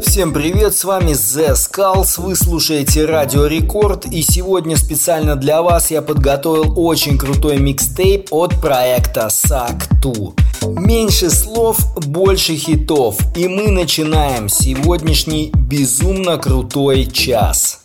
Всем привет, с вами Zeskullz, вы слушаете Радио Рекорд, и сегодня специально для вас я подготовил очень крутой микстейп от проекта Saktu. Меньше слов, больше хитов, и мы начинаем сегодняшний безумно крутой час.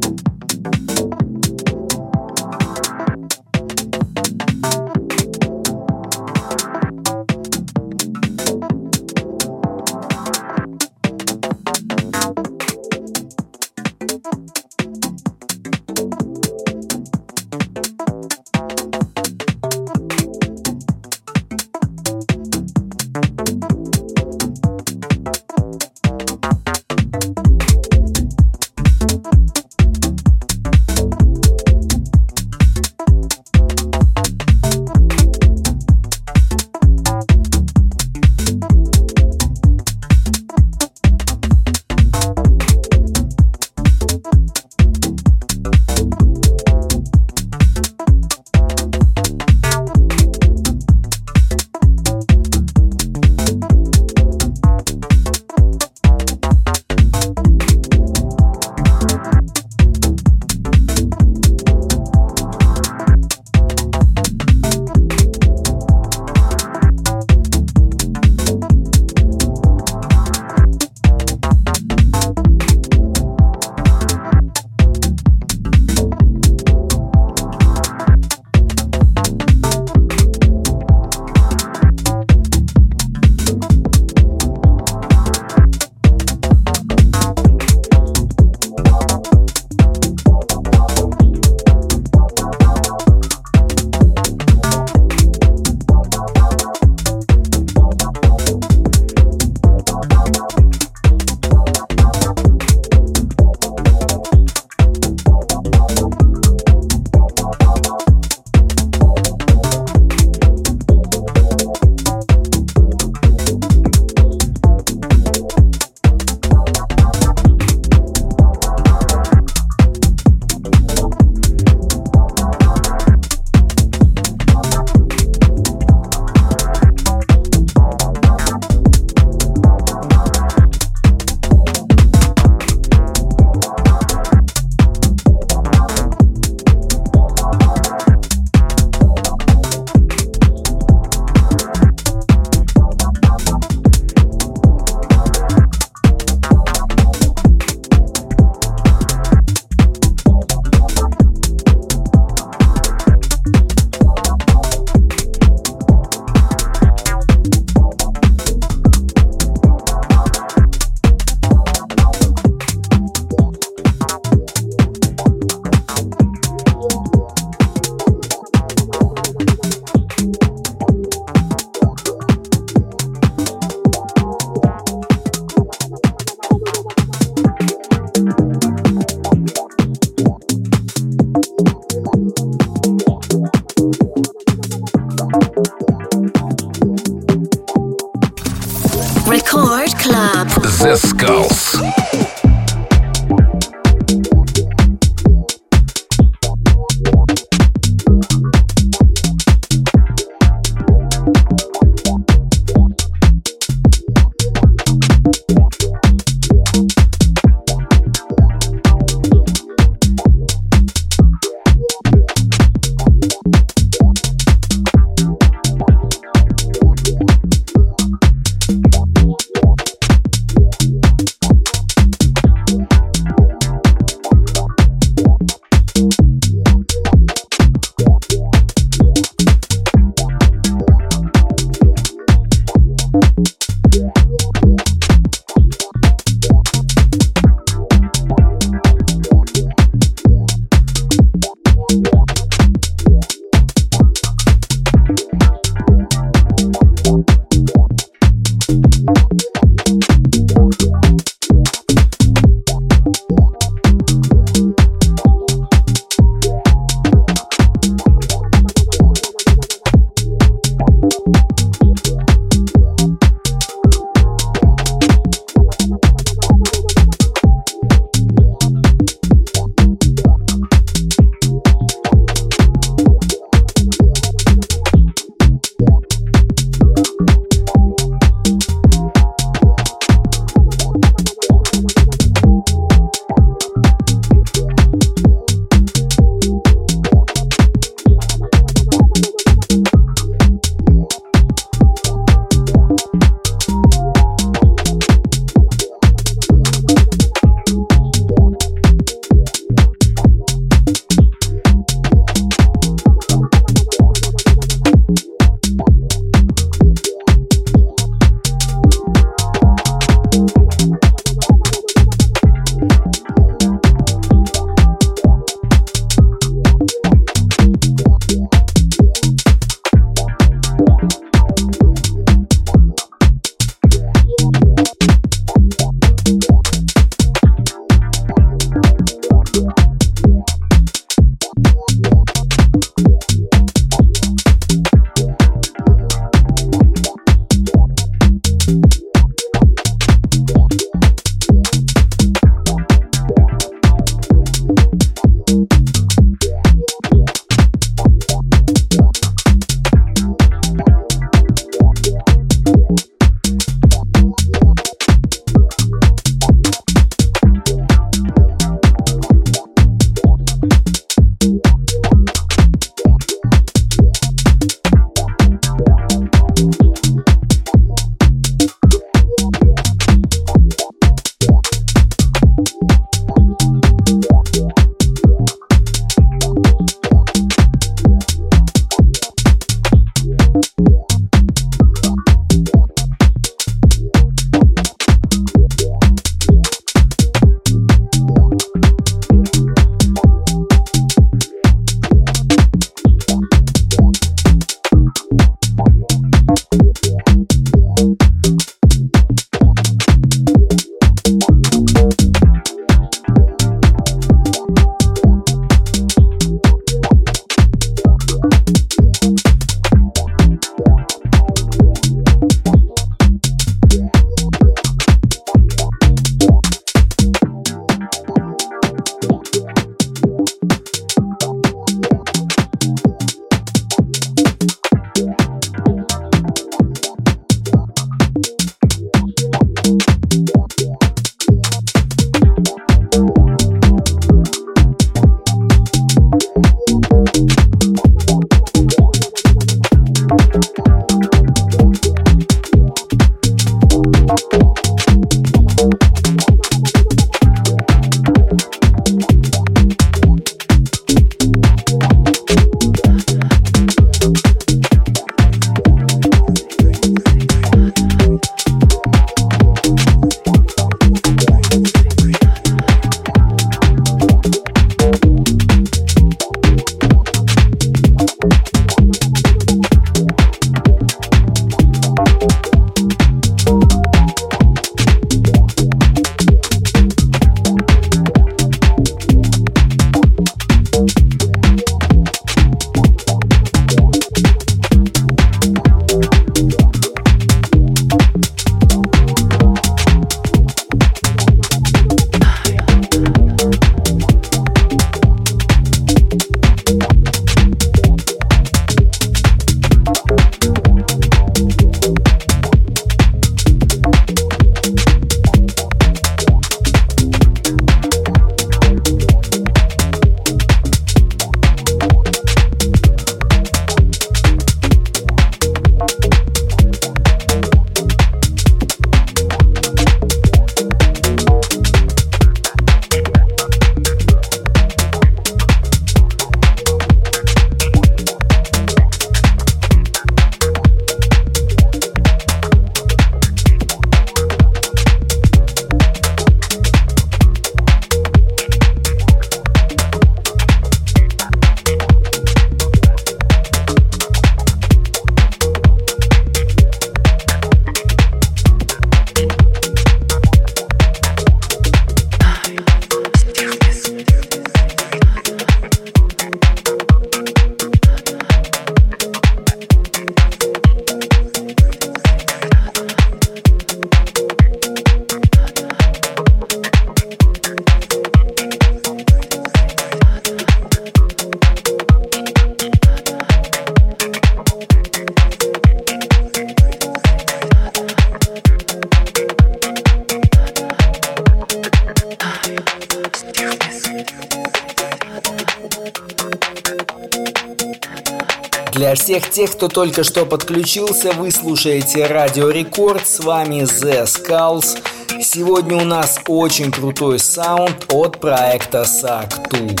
Для всех тех, кто только что подключился, вы слушаете Радио Рекорд, с вами Zeskullz. Сегодня у нас очень крутой саунд от проекта Saktu.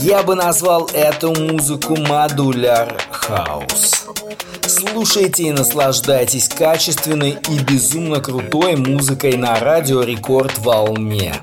Я бы назвал эту музыку Modular House. Слушайте и наслаждайтесь качественной и безумно крутой музыкой на Радио Рекорд волне.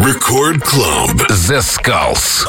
Record Club Zeskullz.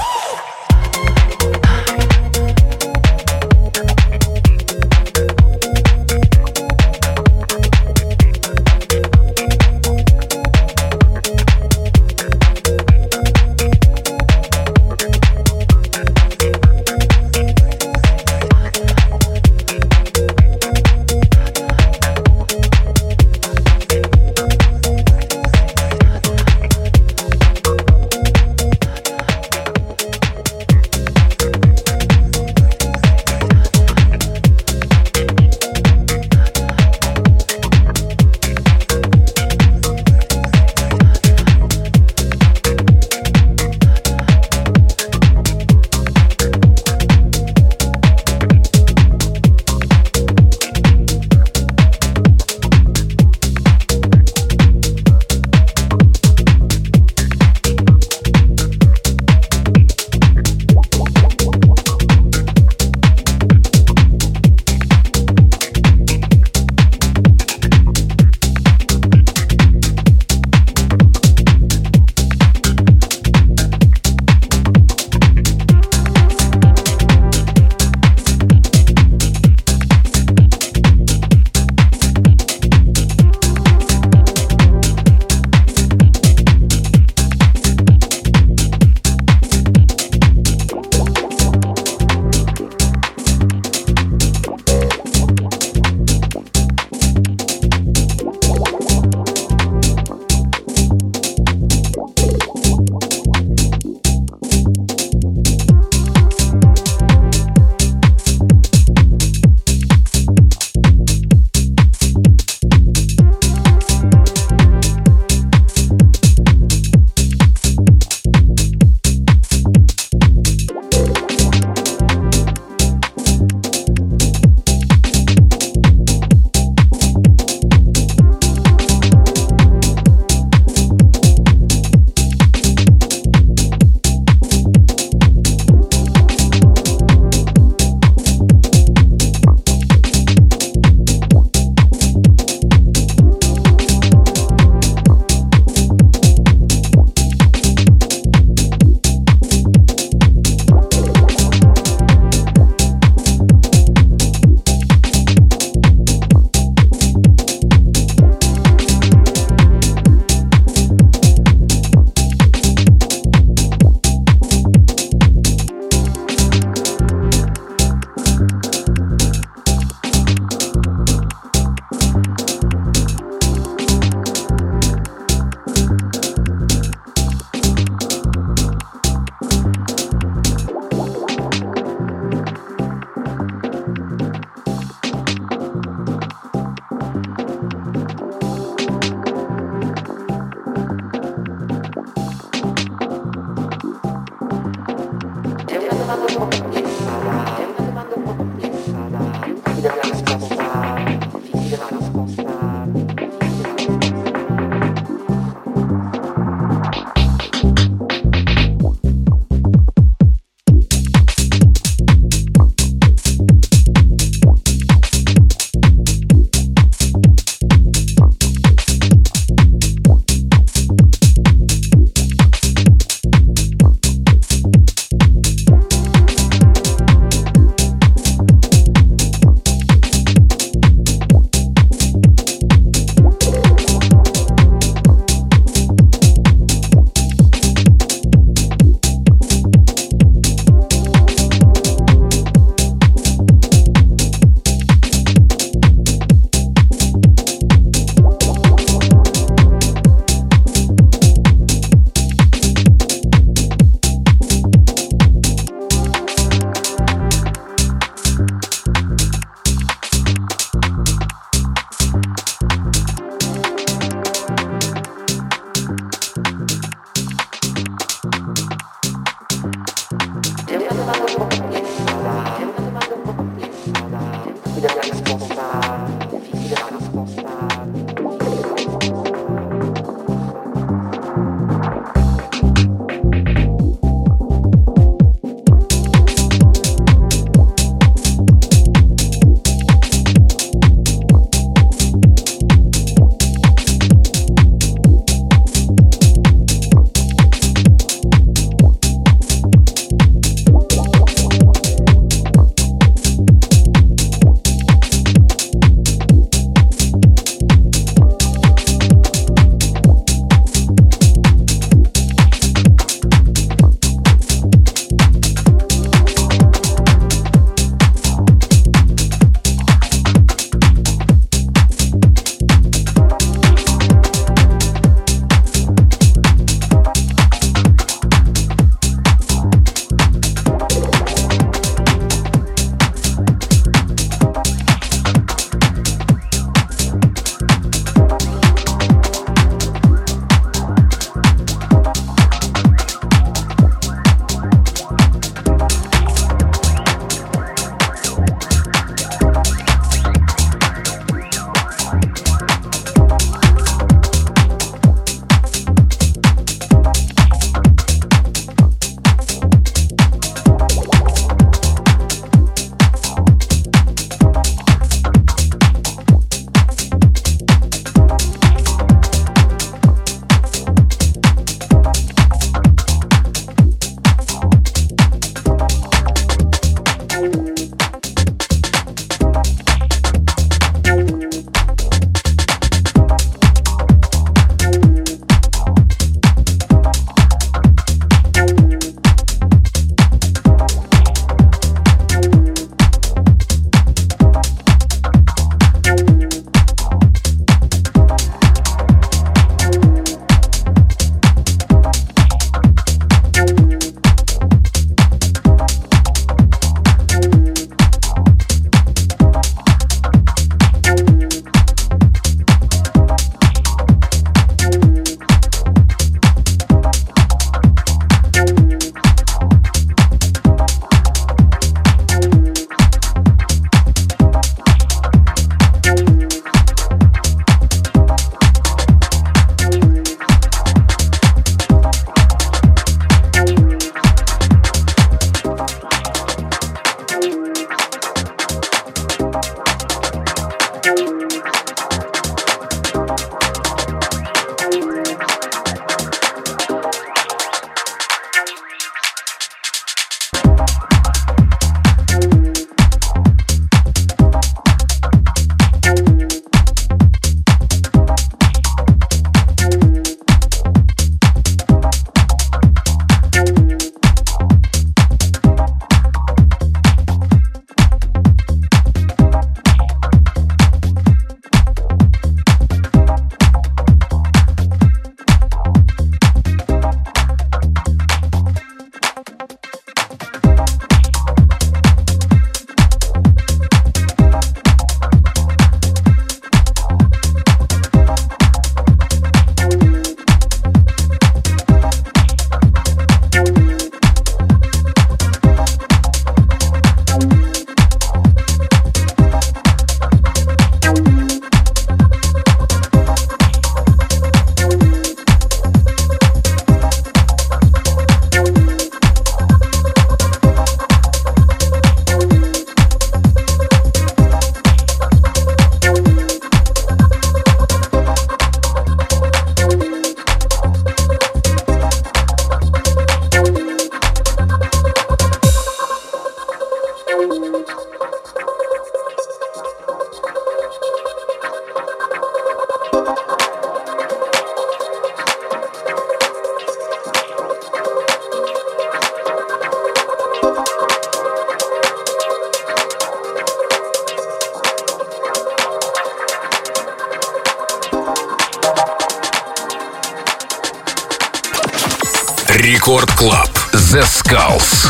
Рекорд Клаб. Zeskullz.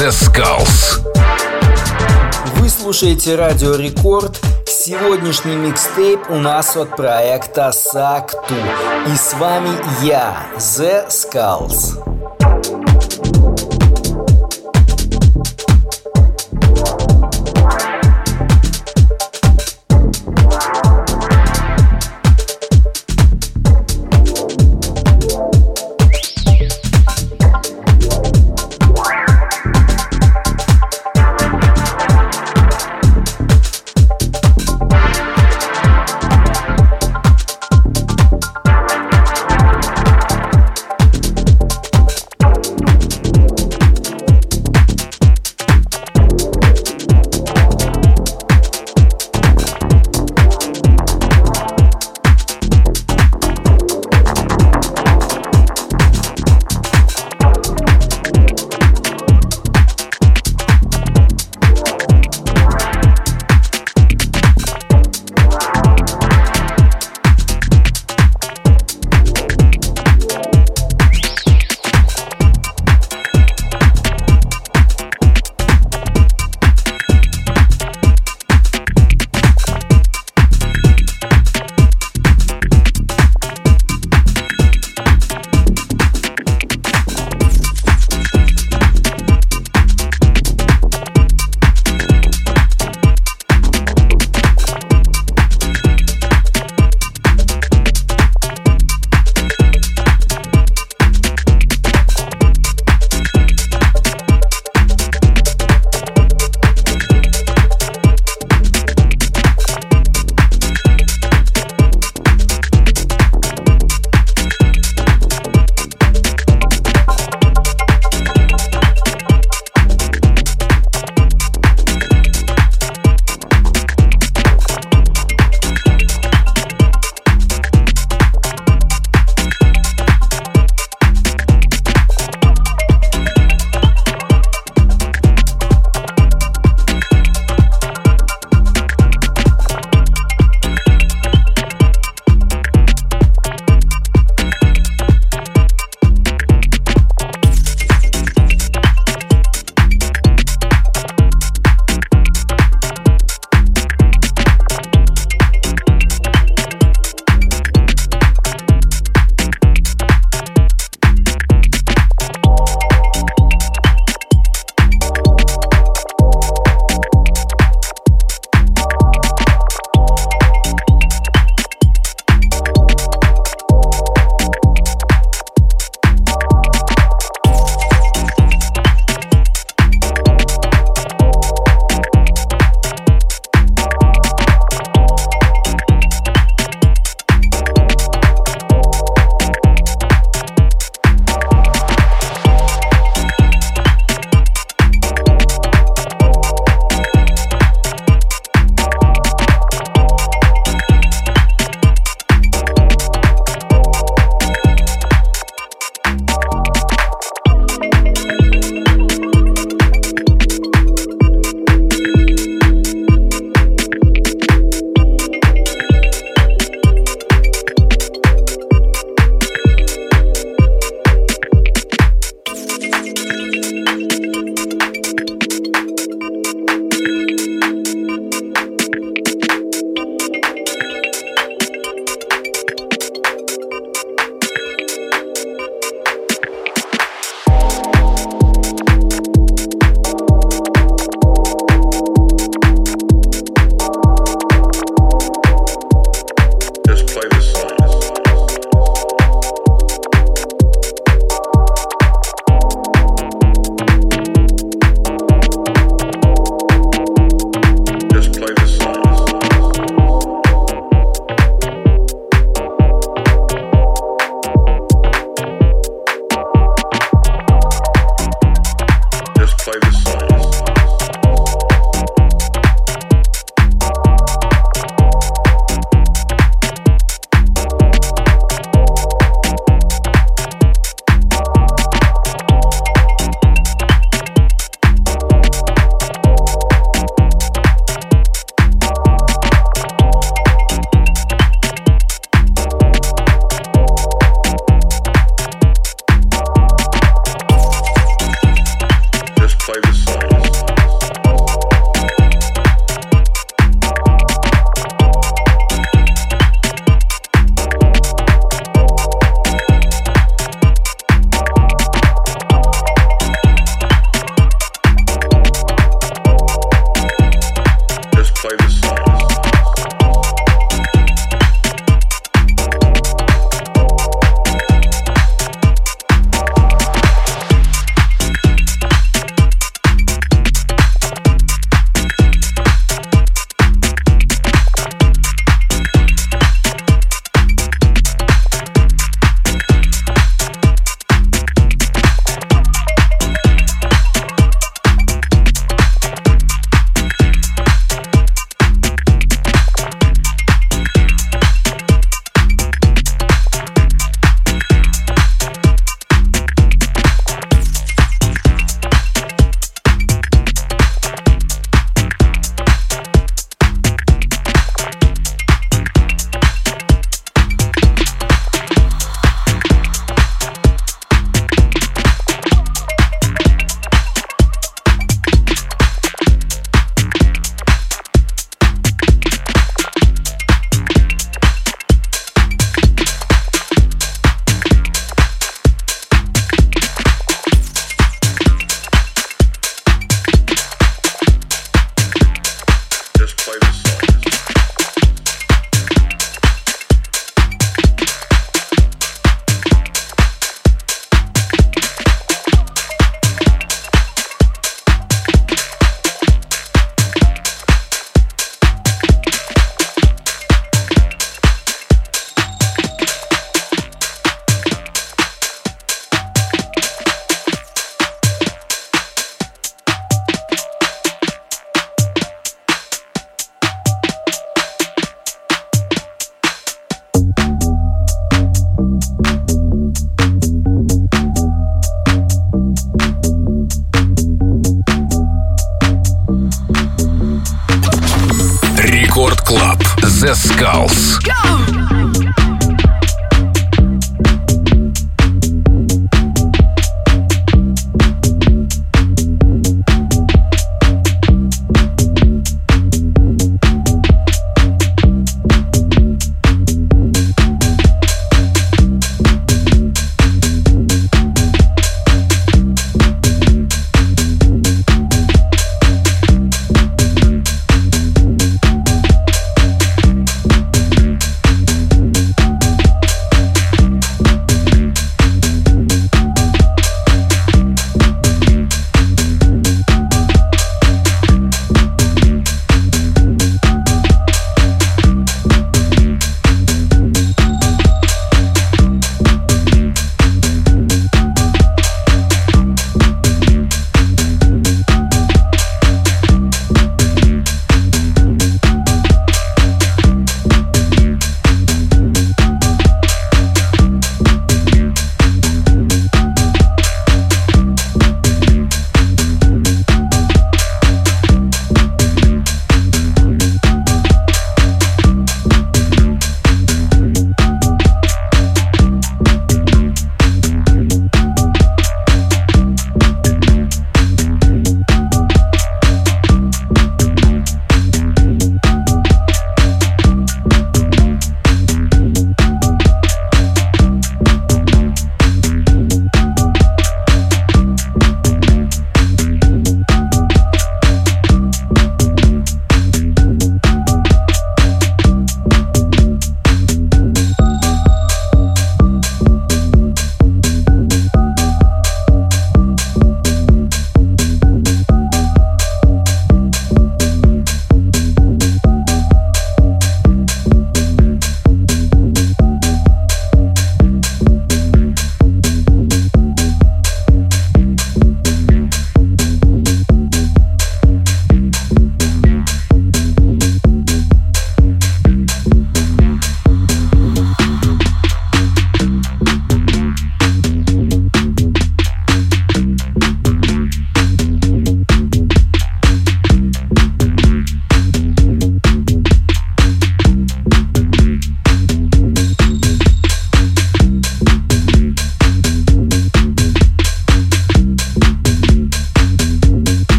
Zeskullz. Вы слушаете Радио Рекорд. Сегодняшний микстейп у нас от проекта Saktu. И с вами я, Zeskullz. Zeskullz.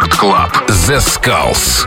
Рекорд Клаб. Zeskullz.